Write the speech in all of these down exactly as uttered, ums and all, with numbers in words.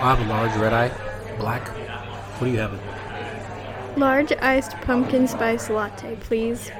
I have a large red eye, black. What do you have? Large iced pumpkin spice latte, please.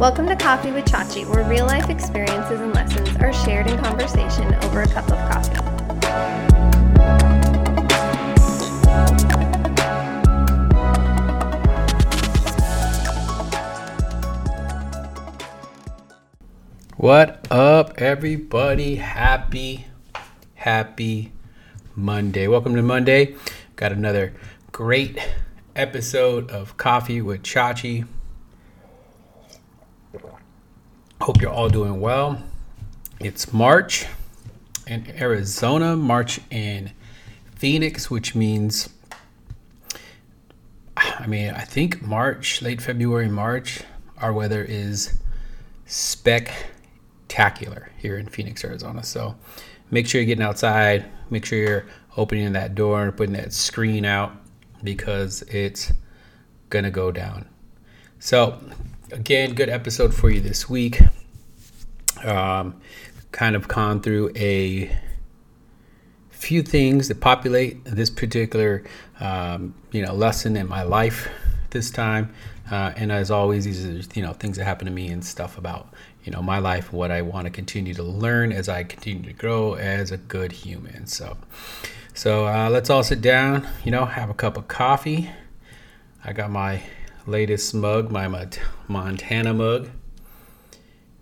Welcome to Coffee with Chachi, where real-life experiences and lessons are shared in conversation over a cup of coffee. What up, everybody? Happy, happy Monday. Welcome to Monday. Got another great episode of Coffee with Chachi. Hope you're all doing well. It's March in Arizona, March in Phoenix, which means, I mean, I think March, late February, March, our weather is spectacular here in Phoenix, Arizona. So make sure you're getting outside. Make sure you're opening that door and putting that screen out because it's gonna go down. So again, good episode for you this week. Um, kind of gone through a few things that populate this particular, um, you know, lesson in my life this time. Uh, and as always, these are, you know, things that happen to me and stuff about, you know, my life, what I want to continue to learn as I continue to grow as a good human. So, so uh, let's all sit down, you know, have a cup of coffee. I got my latest mug, my Montana mug,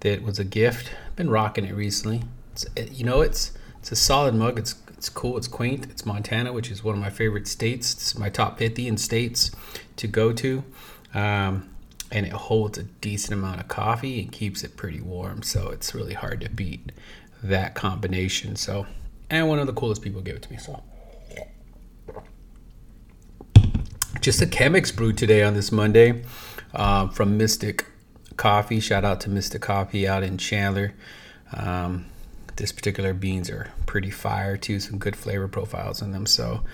that was a gift. I've been rocking it recently. It's, you know, it's it's a solid mug. It's it's cool. It's quaint. It's Montana, which is one of my favorite states. It's my top fifty in states to go to, um, and it holds a decent amount of coffee and keeps it pretty warm. So it's really hard to beat that combination. So, and one of the coolest people gave it to me. So. Just a Chemex brew today on this Monday uh, from Mystic Coffee. Shout out to Mystic Coffee out in Chandler. Um, this particular beans are pretty fire too. Some good flavor profiles in them. So,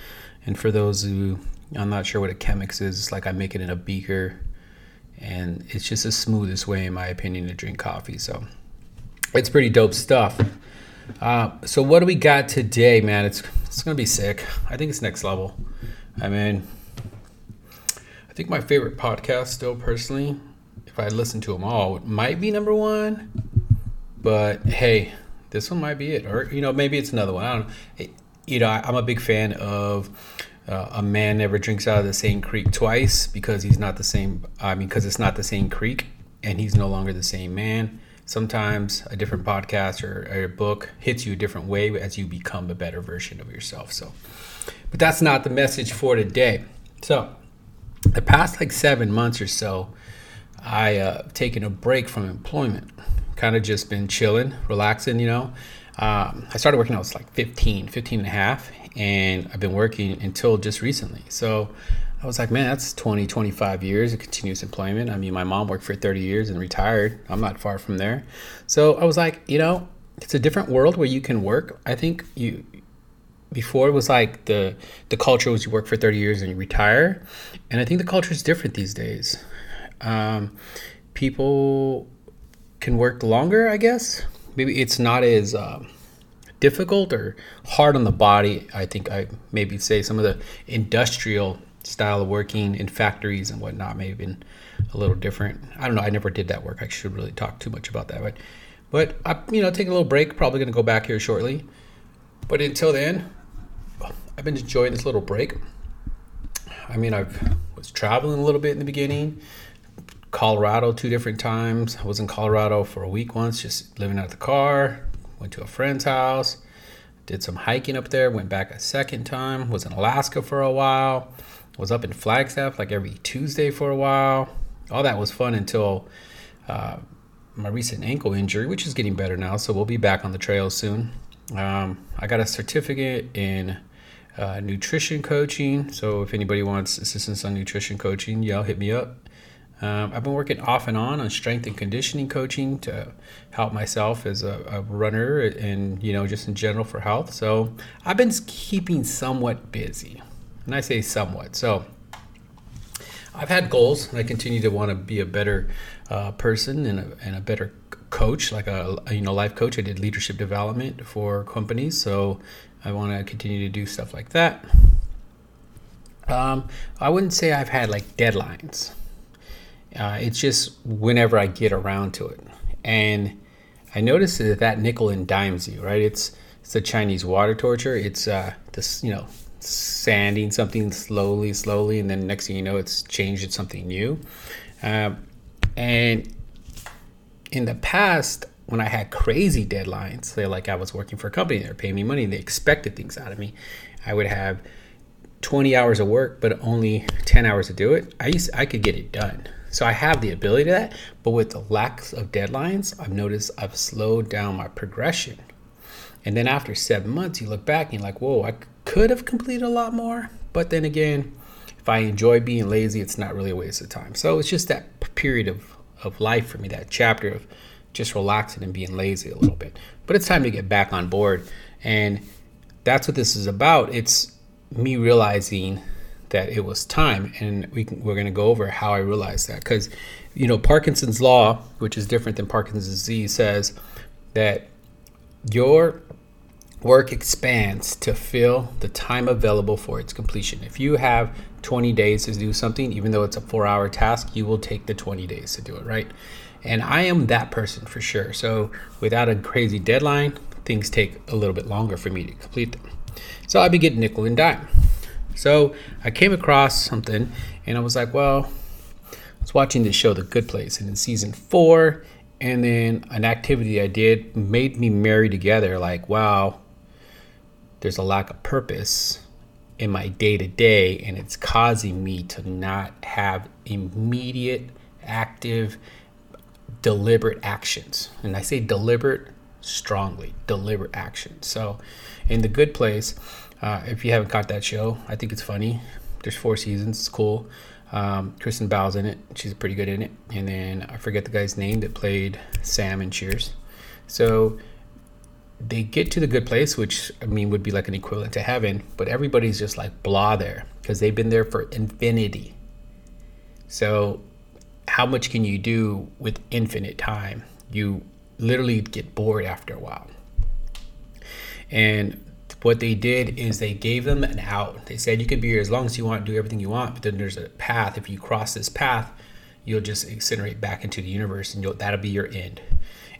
and for those who I'm not sure what a Chemex is, it's like I make it in a beaker, and it's just the smoothest way, in my opinion, to drink coffee. So, it's pretty dope stuff. Uh, so, what do we got today, man? It's it's gonna be sick. I think it's next level. I mean. I think my favorite podcast still personally, if I listen to them all, it might be number one, but hey, this one might be it. Or, you know, maybe it's another one. I don't know. You know, I'm a big fan of uh, A Man Never Drinks Out of the Same Creek Twice because he's not the same. I mean, because it's not the same creek and he's no longer the same man. Sometimes a different podcast or, or a book hits you a different way as you become a better version of yourself. So, but that's not the message for today. So, the past like seven months or so, I uh taken a break from employment, kind of just been chilling, relaxing, you know. Um, I started working when I was like fifteen, fifteen and a half, and I've been working until just recently. So I was like, man, that's twenty, twenty-five years of continuous employment. I mean, my mom worked for thirty years and retired. I'm not far from there. So I was like, you know, it's a different world where you can work. I think you... Before it was like the the culture was you work for thirty years and you retire, and I think the culture is different these days. Um, people can work longer, I guess. Maybe it's not as um, difficult or hard on the body. I think I maybe say some of the industrial style of working in factories and whatnot may have been a little different. I don't know. I never did that work. I should really talk too much about that, but but I, you know, take a little break. Probably gonna go back here shortly, but until then. I've been enjoying this little break. I mean, I was traveling a little bit in the beginning, Colorado two different times. I was in Colorado for a week once, just living out of the car, went to a friend's house, did some hiking up there, went back a second time, was in Alaska for a while, was up in Flagstaff like every Tuesday for a while. All that was fun until uh, my recent ankle injury, which is getting better now, so we'll be back on the trail soon. Um, I got a certificate in... Uh, nutrition coaching. So if anybody wants assistance on nutrition coaching, y'all hit me up. Um, I've been working off and on on strength and conditioning coaching to help myself as a, a runner and, you know, just in general for health. So I've been keeping somewhat busy, and I say somewhat. So I've had goals, and I continue to want to be a better uh, person and a, and a better coach, like a, you know, life coach. I did leadership development for companies, so I want to continue to do stuff like that. Um, I wouldn't say I've had like deadlines. Uh, it's just whenever I get around to it. And I noticed that that nickel and dimes you, right? It's it's the Chinese water torture. It's uh, this, you know, sanding something slowly, slowly, and then next thing you know, it's changed into something new. Uh, and in the past, when I had crazy deadlines, say like I was working for a company, they were paying me money, they expected things out of me. I would have twenty hours of work, but only ten hours to do it. I used to, I could get it done. So I have the ability to that, but with the lack of deadlines, I've noticed I've slowed down my progression. And then after seven months, you look back and you're like, whoa, I could have completed a lot more. But then again, if I enjoy being lazy, it's not really a waste of time. So it's just that period of, of life for me, that chapter of just relaxing and being lazy a little bit. But it's time to get back on board. And that's what this is about. It's me realizing that it was time, and we can, we're going to go over how I realized that, because, you know, Parkinson's law, which is different than Parkinson's disease, says that your work expands to fill the time available for its completion. If you have twenty days to do something, even though it's a four-hour task, you will take the twenty days to do it, right? And I am that person for sure. So without a crazy deadline, things take a little bit longer for me to complete them. So I'd be getting nickel and dime. So I came across something, and I was like, well, I was watching this show, The Good Place, and in season four, and then an activity I did made me marry together. Like, wow, there's a lack of purpose in my day-to-day, and it's causing me to not have immediate, active, deliberate actions. And I say deliberate strongly, deliberate action. So in The Good Place, uh, if you haven't caught that show, I think it's funny. There's four seasons. It's cool. Um, Kristen Bell's in it. She's pretty good in it. And then I forget the guy's name that played Sam in Cheers. So they get to The Good Place, which I mean would be like an equivalent to heaven, but everybody's just like blah there because they've been there for infinity. So how much can you do with infinite time? You literally get bored after a while. And what they did is they gave them an out. They said you could be here as long as you want, do everything you want, but then there's a path. If you cross this path, you'll just incinerate back into the universe, and you'll, that'll be your end.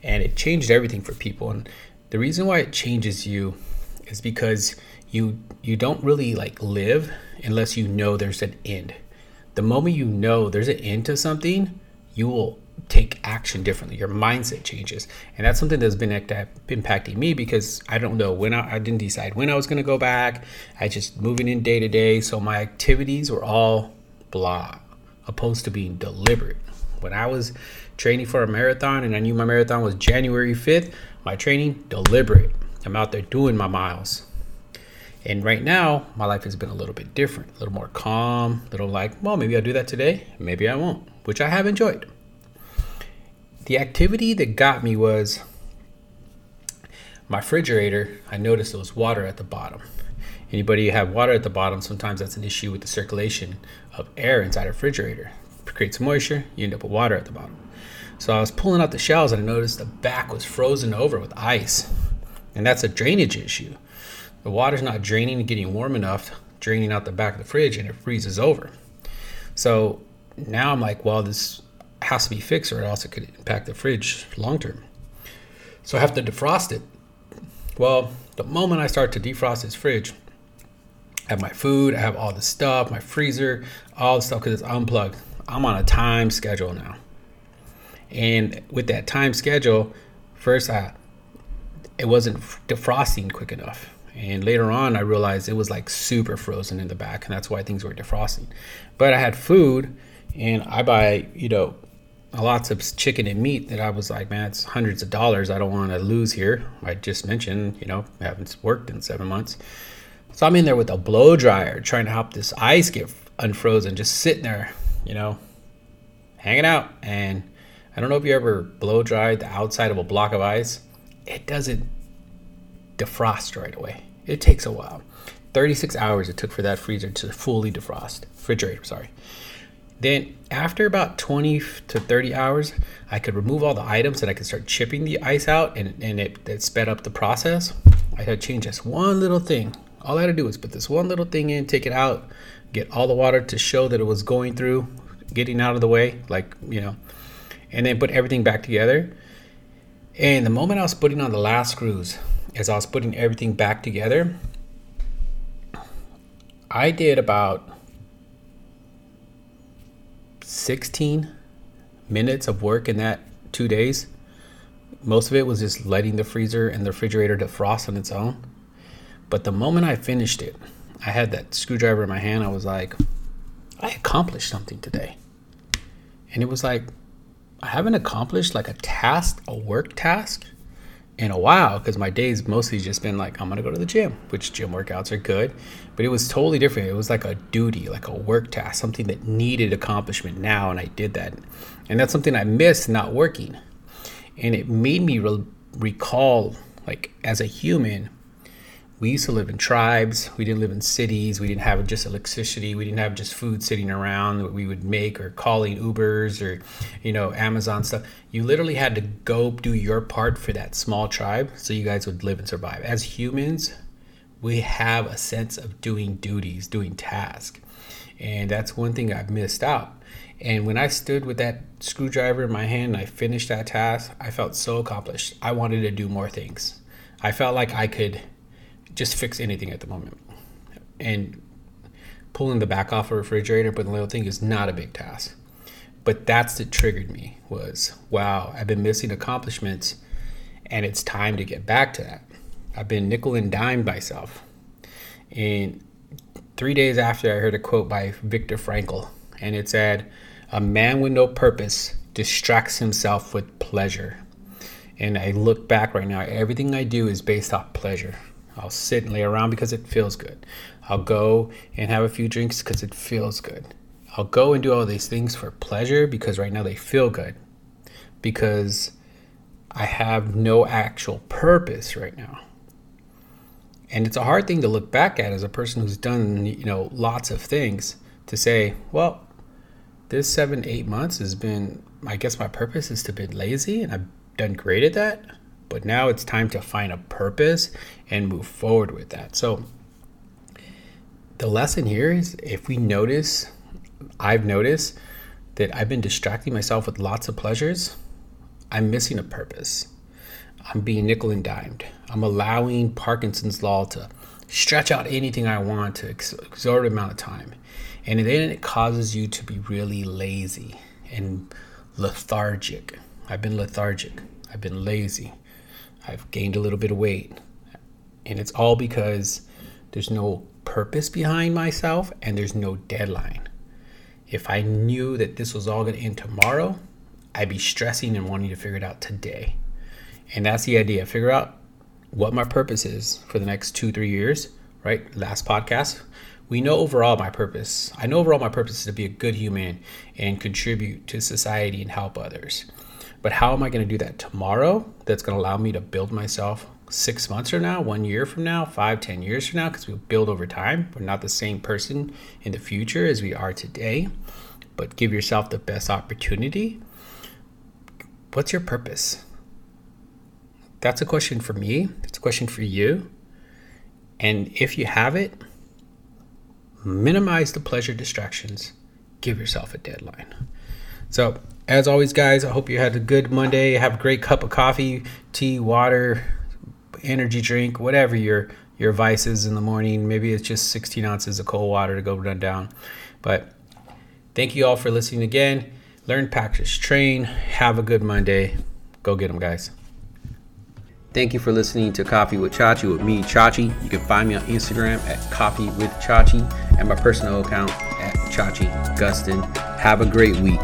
And it changed everything for people. And the reason why it changes you is because you you don't really like live unless you know there's an end. The moment you know there's an end to something, you will take action differently. Your mindset changes. And that's something that's been act- impacting me, because I don't know when I, I didn't decide when I was going to go back. I just moving in day to day. So my activities were all blah, opposed to being deliberate. When I was training for a marathon and I knew my marathon was January fifth, my training, deliberate. I'm out there doing my miles. And right now, my life has been a little bit different, a little more calm, a little like, well, maybe I'll do that today. Maybe I won't, which I have enjoyed. The activity that got me was my refrigerator. I noticed there was water at the bottom. Anybody have water at the bottom, sometimes that's an issue with the circulation of air inside a refrigerator. It creates moisture, you end up with water at the bottom. So I was pulling out the shelves and I noticed the back was frozen over with ice. And that's a drainage issue. The water's not draining and getting warm enough, draining out the back of the fridge, and it freezes over. So now I'm like, well, this has to be fixed or it also could impact the fridge long term. So I have to defrost it. Well, the moment I start to defrost this fridge, I have my food, I have all the stuff, my freezer, all the stuff, because it's unplugged. I'm on a time schedule now. And with that time schedule, first I it wasn't defrosting quick enough. And later on, I realized it was like super frozen in the back, and that's why things were defrosting. But I had food, and I buy, you know, lots of chicken and meat that I was like, man, it's hundreds of dollars I don't want to lose here. I just mentioned, you know, I haven't worked in seven months. So I'm in there with a blow dryer trying to help this ice get unfrozen, just sitting there, you know, hanging out. And I don't know if you ever blow dried the outside of a block of ice. It doesn't defrost right away. It takes a while. thirty-six hours it took for that freezer to fully defrost, refrigerator, sorry. Then after about twenty to thirty hours, I could remove all the items and I could start chipping the ice out, and, and it, it sped up the process. I had to change this one little thing. All I had to do was put this one little thing in, take it out, get all the water to show that it was going through, getting out of the way, like, you know, and then put everything back together. And the moment I was putting on the last screws, as I was putting everything back together, I did about sixteen minutes of work in that two days. Most of it was just letting the freezer and the refrigerator defrost on its own. But the moment I finished it, I had that screwdriver in my hand. I was like, I accomplished something today. And it was like, I haven't accomplished like a task, a work task, in a while, because my day's mostly just been like, I'm gonna go to the gym, which gym workouts are good, but it was totally different. It was like a duty, like a work task, something that needed accomplishment now, and I did that. And that's something I missed not working. And it made me re- recall, like, as a human, we used to live in tribes, we didn't live in cities, we didn't have just electricity, we didn't have just food sitting around that we would make, or calling Ubers, or, you know, Amazon stuff. You literally had to go do your part for that small tribe so you guys would live and survive. As humans, we have a sense of doing duties, doing tasks, and that's one thing I've missed out. And when I stood with that screwdriver in my hand and I finished that task, I felt so accomplished. I wanted to do more things. I felt like I could just fix anything at the moment. And pulling the back off a refrigerator, putting the little thing, is not a big task. But that's what triggered me, was, wow, I've been missing accomplishments, and it's time to get back to that. I've been nickel and dimed myself. And three days after, I heard a quote by Viktor Frankl, and it said, "A man with no purpose distracts himself with pleasure." And I look back right now, everything I do is based off pleasure. I'll sit and lay around because it feels good. I'll go and have a few drinks because it feels good. I'll go and do all these things for pleasure because right now they feel good. Because I have no actual purpose right now. And it's a hard thing to look back at as a person who's done, you know, lots of things, to say, well, this seven, eight months has been, I guess my purpose is to be lazy, and I've done great at that. But now it's time to find a purpose and move forward with that. So the lesson here is, if we notice, I've noticed that I've been distracting myself with lots of pleasures, I'm missing a purpose. I'm being nickel and dimed. I'm allowing Parkinson's law to stretch out anything I want to ex- exorbitant amount of time. And then it causes you to be really lazy and lethargic. I've been lethargic. I've been lazy. I've gained a little bit of weight, and it's all because there's no purpose behind myself and there's no deadline. If I knew that this was all going to end tomorrow, I'd be stressing and wanting to figure it out today. And that's the idea. Figure out what my purpose is for the next two, three years, right? Last podcast, we know overall my purpose. I know overall my purpose is to be a good human and contribute to society and help others. But how am I going to do that tomorrow that's going to allow me to build myself six months from now, one year from now, five, ten years from now? Because we build over time. We're not the same person in the future as we are today. But give yourself the best opportunity. What's your purpose? That's a question for me. That's a question for you. And if you have it, minimize the pleasure distractions. Give yourself a deadline. So, as always, guys, I hope you had a good Monday. Have a great cup of coffee, tea, water, energy drink, whatever your your vice is in the morning. Maybe it's just sixteen ounces of cold water to go run down. But thank you all for listening again. Learn, practice, train. Have a good Monday. Go get them, guys. Thank you for listening to Coffee with Chachi with me, Chachi. You can find me on Instagram at Coffee with Chachi and my personal account at Chachi Gustin. Have a great week.